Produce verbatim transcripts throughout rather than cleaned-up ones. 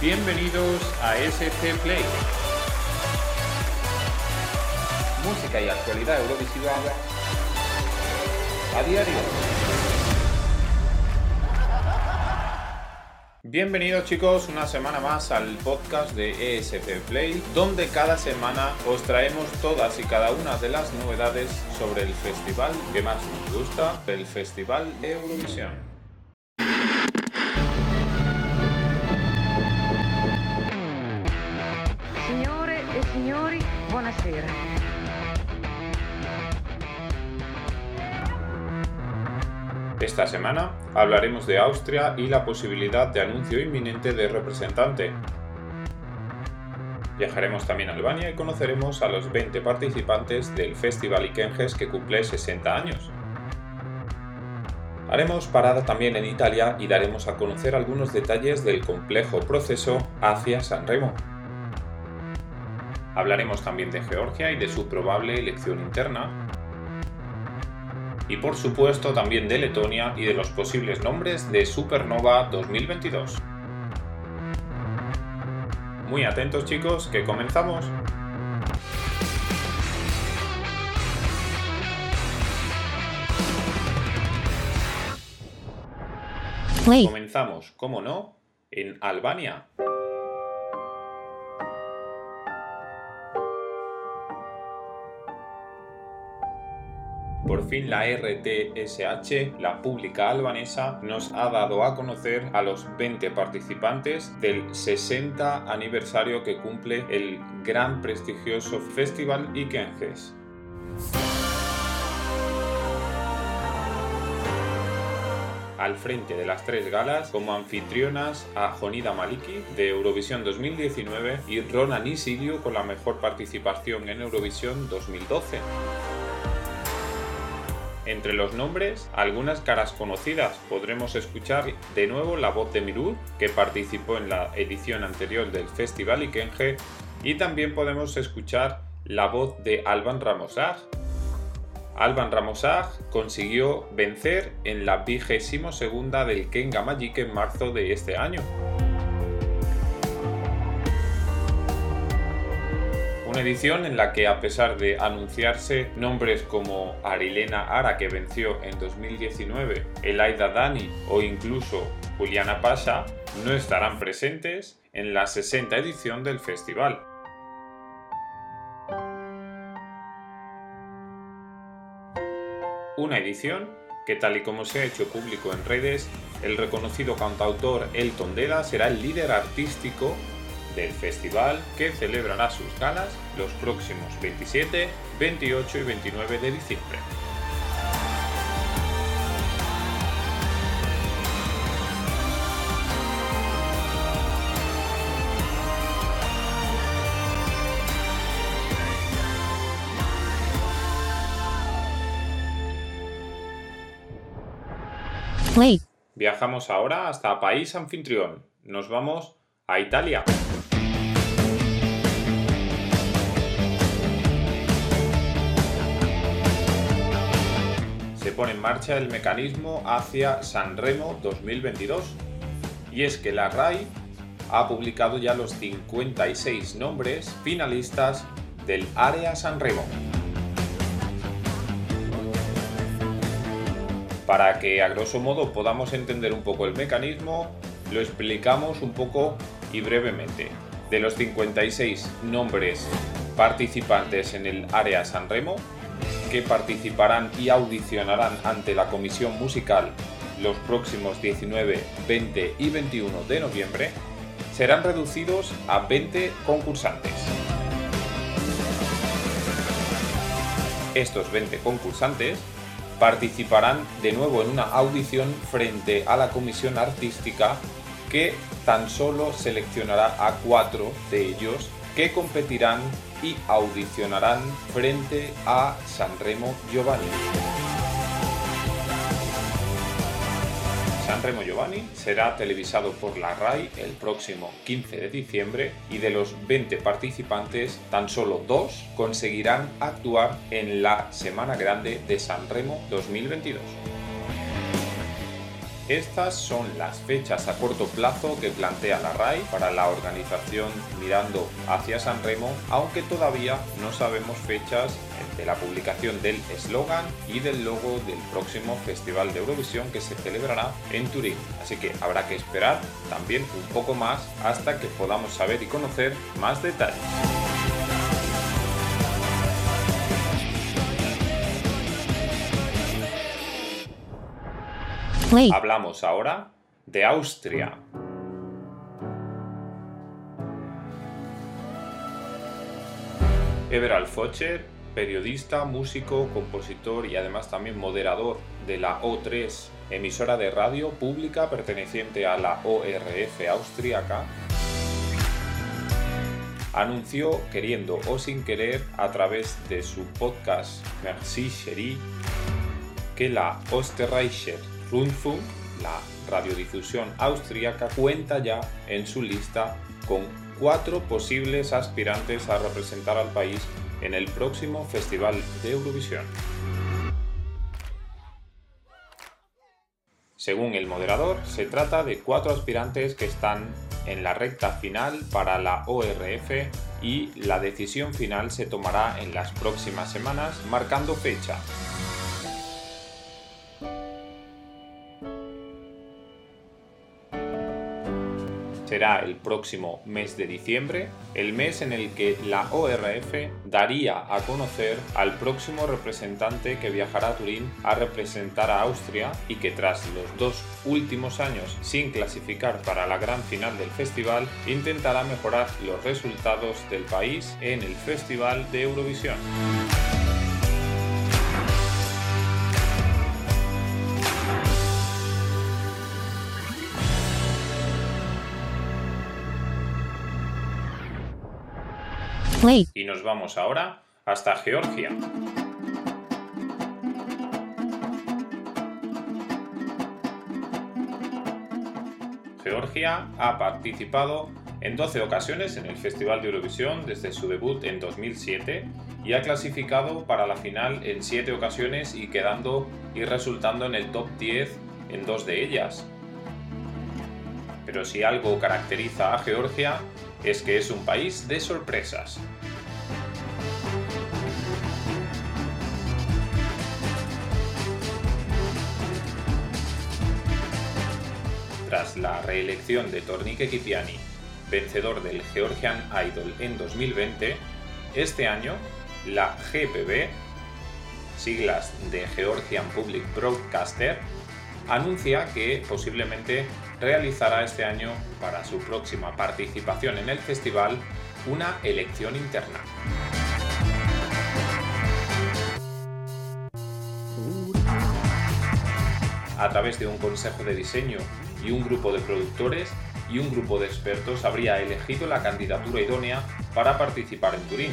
Bienvenidos a ESCPlay. Música y actualidad eurovisiva a diario. Bienvenidos chicos una semana más al podcast de ESCPlay, donde cada semana os traemos todas y cada una de las novedades sobre el festival que más nos gusta, el Festival de Eurovisión. Signori, buonasera. Esta semana hablaremos de Austria y la posibilidad de anuncio inminente de representante. Viajaremos también a Albania y conoceremos a los veinte participantes del Festivali i Këngës que cumple sesenta años. Haremos parada también en Italia y daremos a conocer algunos detalles del complejo proceso hacia Sanremo. Hablaremos también de Georgia y de su probable elección interna. Y por supuesto también de Letonia y de los posibles nombres de Supernova dos mil veintidós. Muy atentos chicos, que comenzamos. Play. Comenzamos, como no, en Albania. Por fin la R T S H, la pública albanesa, nos ha dado a conocer a los veinte participantes del sesenta aniversario que cumple el gran prestigioso Festival i Këngës. Al frente de las tres galas, como anfitrionas a Jonida Maliqi de Eurovisión dos mil diecinueve y Ronan Isiliu con la mejor participación en Eurovisión dos mil doce. Entre los nombres, algunas caras conocidas. Podremos escuchar de nuevo la voz de Mirud, que participó en la edición anterior del Festivali i Këngës, y también podemos escuchar la voz de Alban Ramosaj. Alban Ramosaj consiguió vencer en la vigésima segunda del Kenga Magic en marzo de este año. Una edición en la que, a pesar de anunciarse nombres como Arilena Ara, que venció en dos mil diecinueve, Elaida Dani o incluso Juliana Pasha, no estarán presentes en la sesenta edición del festival. Una edición que, tal y como se ha hecho público en redes, el reconocido cantautor Elton Deda será el líder artístico del festival, que celebrará sus galas los próximos veintisiete, veintiocho y veintinueve de diciembre. Play. Viajamos ahora hasta país anfitrión. Nos vamos a Italia. Se pone en marcha el mecanismo hacia Sanremo dos mil veintidós, y es que la R A I ha publicado ya los cincuenta y seis nombres finalistas del Area Sanremo. Para que a grosso modo podamos entender un poco el mecanismo, lo explicamos un poco y brevemente. De los cincuenta y seis nombres participantes en el Area Sanremo, que participarán y audicionarán ante la comisión musical los próximos diecinueve, veinte y veintiuno de noviembre, serán reducidos a veinte concursantes. Estos veinte concursantes participarán de nuevo en una audición frente a la comisión artística, que tan solo seleccionará a cuatro de ellos que competirán y audicionarán frente a Sanremo Giovanni. Sanremo Giovanni será televisado por la R A I el próximo quince de diciembre, y de los veinte participantes, tan solo dos conseguirán actuar en la Semana Grande de Sanremo dos mil veintidós. Estas son las fechas a corto plazo que plantea la R A I para la organización mirando hacia Sanremo, aunque todavía no sabemos fechas de la publicación del eslogan y del logo del próximo Festival de Eurovisión que se celebrará en Turín. Así que habrá que esperar también un poco más hasta que podamos saber y conocer más detalles. Play. Hablamos ahora de Austria. Eberhard Focher, periodista, músico, compositor y además también moderador de la O tres, emisora de radio pública perteneciente a la O R F austriaca, anunció, queriendo o sin querer, a través de su podcast Merci Cherie, que la Osterreicher Rundfunk, la radiodifusión austríaca, cuenta ya en su lista con cuatro posibles aspirantes a representar al país en el próximo Festival de Eurovisión. Según el moderador, se trata de cuatro aspirantes que están en la recta final para la O R F y la decisión final se tomará en las próximas semanas, marcando fecha. Será el próximo mes de diciembre, el mes en el que la O R F daría a conocer al próximo representante que viajará a Turín a representar a Austria y que tras los dos últimos años sin clasificar para la gran final del festival, intentará mejorar los resultados del país en el Festival de Eurovisión. Y nos vamos ahora hasta Georgia. Georgia ha participado en doce ocasiones en el Festival de Eurovisión desde su debut en dos mil siete y ha clasificado para la final en siete ocasiones y quedando y resultando en el top diez en dos de ellas. Pero si algo caracteriza a Georgia es que es un país de sorpresas. Tras la reelección de Tornike Kipiani, vencedor del Georgian Idol en dos mil veinte, este año la G P B, siglas de Georgian Public Broadcaster, anuncia que posiblemente realizará este año, para su próxima participación en el festival, una elección interna. A través de un consejo de diseño y un grupo de productores y un grupo de expertos habría elegido la candidatura idónea para participar en Turín.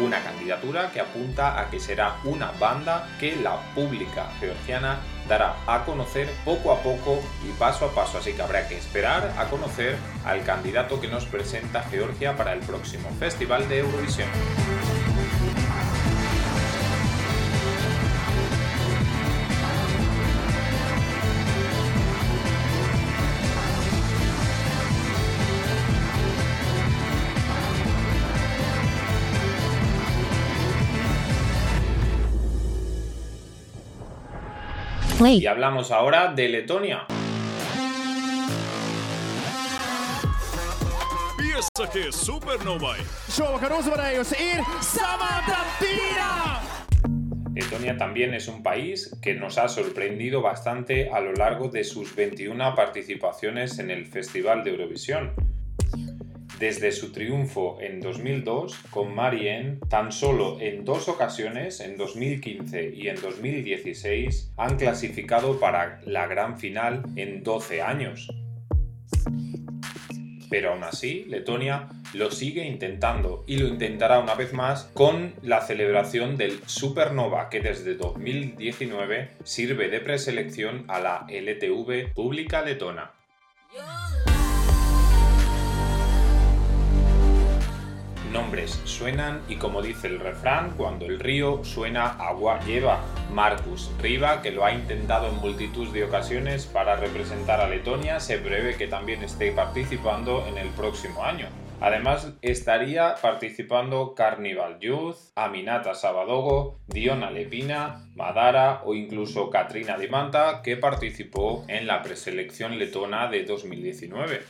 Una candidatura que apunta a que será una banda que la pública georgiana dará a conocer poco a poco y paso a paso, así que habrá que esperar a conocer al candidato que nos presenta Georgia para el próximo Festival de Eurovisión. Y hablamos ahora de Letonia. Letonia también es un país que nos ha sorprendido bastante a lo largo de sus veintiuna participaciones en el Festival de Eurovisión. Desde su triunfo en dos mil dos con Marien, tan solo en dos ocasiones, en dos mil quince y en dos mil dieciséis, han clasificado para la gran final en doce años. Pero aún así, Letonia lo sigue intentando y lo intentará una vez más con la celebración del Supernova, que desde dos mil diecinueve sirve de preselección a la L T V pública letona. nombres suenan y como dice el refrán, cuando el río suena, agua lleva. Marcus Riva, que lo ha intentado en multitud de ocasiones para representar a Letonia, se prevé que también esté participando en el próximo año. Además, estaría participando Carnival Youth, Aminata Sabadogo, Diona Lepina, Madara o incluso Katrina Dimanta, que participó en la preselección letona de dos mil diecinueve.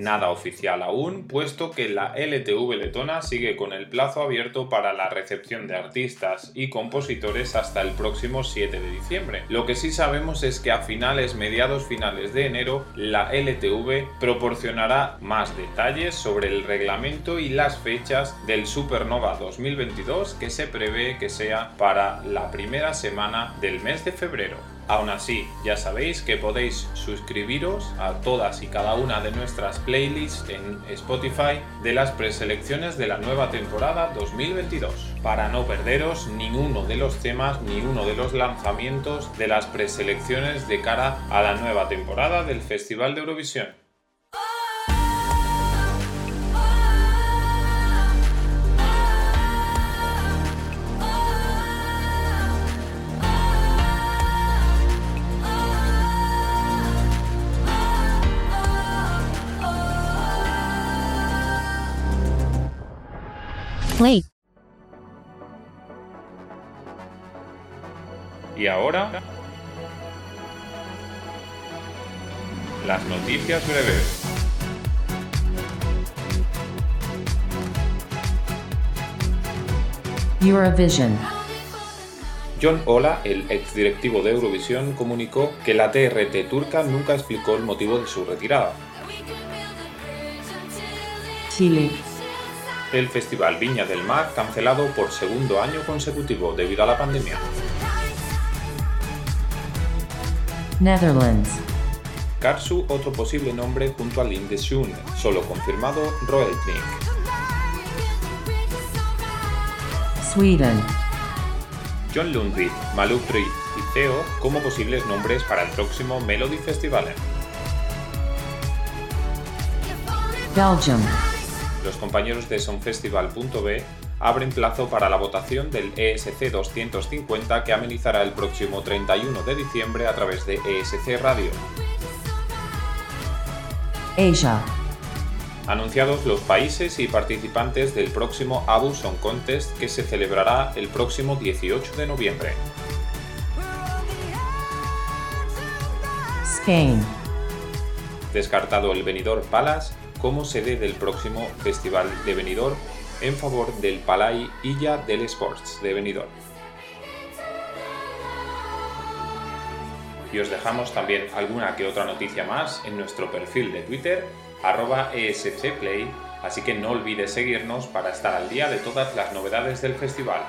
Nada oficial aún, puesto que la L T V letona sigue con el plazo abierto para la recepción de artistas y compositores hasta el próximo siete de diciembre. Lo que sí sabemos es que a finales, mediados finales de enero, la L T V proporcionará más detalles sobre el reglamento y las fechas del Supernova dos mil veintidós, que se prevé que sea para la primera semana del mes de febrero. Aún así, ya sabéis que podéis suscribiros a todas y cada una de nuestras playlists en Spotify de las preselecciones de la nueva temporada dos mil veintidós, para no perderos ninguno de los temas ni uno de los lanzamientos de las preselecciones de cara a la nueva temporada del Festival de Eurovisión. Play. Y ahora, las noticias breves. Eurovision. Jon Ola, el exdirectivo de Eurovisión, comunicó que la T R T turca nunca explicó el motivo de su retirada. Chile. El Festival Viña del Mar cancelado por segundo año consecutivo debido a la pandemia. Netherlands. Karsu, otro posible nombre junto a Linde Soon, solo confirmado Roedling. Sweden. John Lundvik, Malou Tri y Theo como posibles nombres para el próximo Melody Festival. Belgium. Los compañeros de Songfestival.b abren plazo para la votación del E S C doscientos cincuenta que amenizará el próximo treinta y uno de diciembre a través de E S C Radio. Asia. Anunciados los países y participantes del próximo Abu Song Contest que se celebrará el próximo dieciocho de noviembre. Spain. Descartado el Benidorm Palace como sede del próximo Festival de Benidorm en favor del Palai Illa del Sports de Benidorm. Y os dejamos también alguna que otra noticia más en nuestro perfil de Twitter, arroba ESCPlay, así que no olvides seguirnos para estar al día de todas las novedades del festival.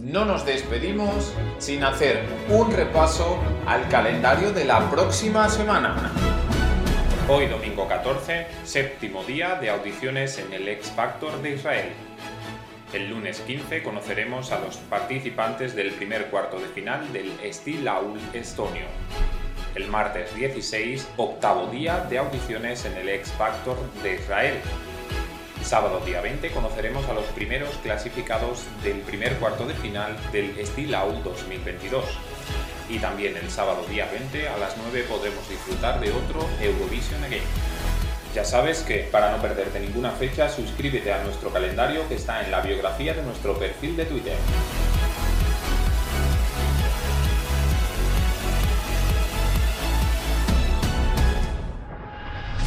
No nos despedimos sin hacer un repaso al calendario de la próxima semana. Hoy domingo catorce, séptimo día de audiciones en el X Factor de Israel. El lunes quince conoceremos a los participantes del primer cuarto de final del Still Aul estonio. El martes dieciséis, octavo día de audiciones en el X Factor de Israel. Sábado día veinte conoceremos a los primeros clasificados del primer cuarto de final del Still Aul dos mil veintidós. Y también el sábado día veinte a las nueve podremos disfrutar de otro Eurovision Again. Ya sabes que para no perderte ninguna fecha suscríbete a nuestro calendario que está en la biografía de nuestro perfil de Twitter.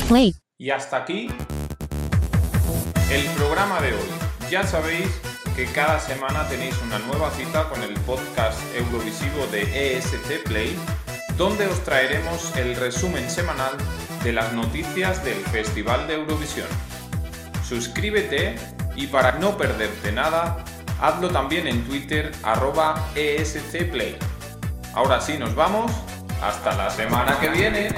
Play. Y hasta aquí el programa de hoy. Ya sabéis que cada semana tenéis una nueva cita con el podcast Eurovisivo de ESCPlay, donde os traeremos el resumen semanal de las noticias del Festival de Eurovisión. Suscríbete y para no perderte nada, hazlo también en Twitter, arroba ESCPlay. Ahora sí, nos vamos. Hasta la semana que viene.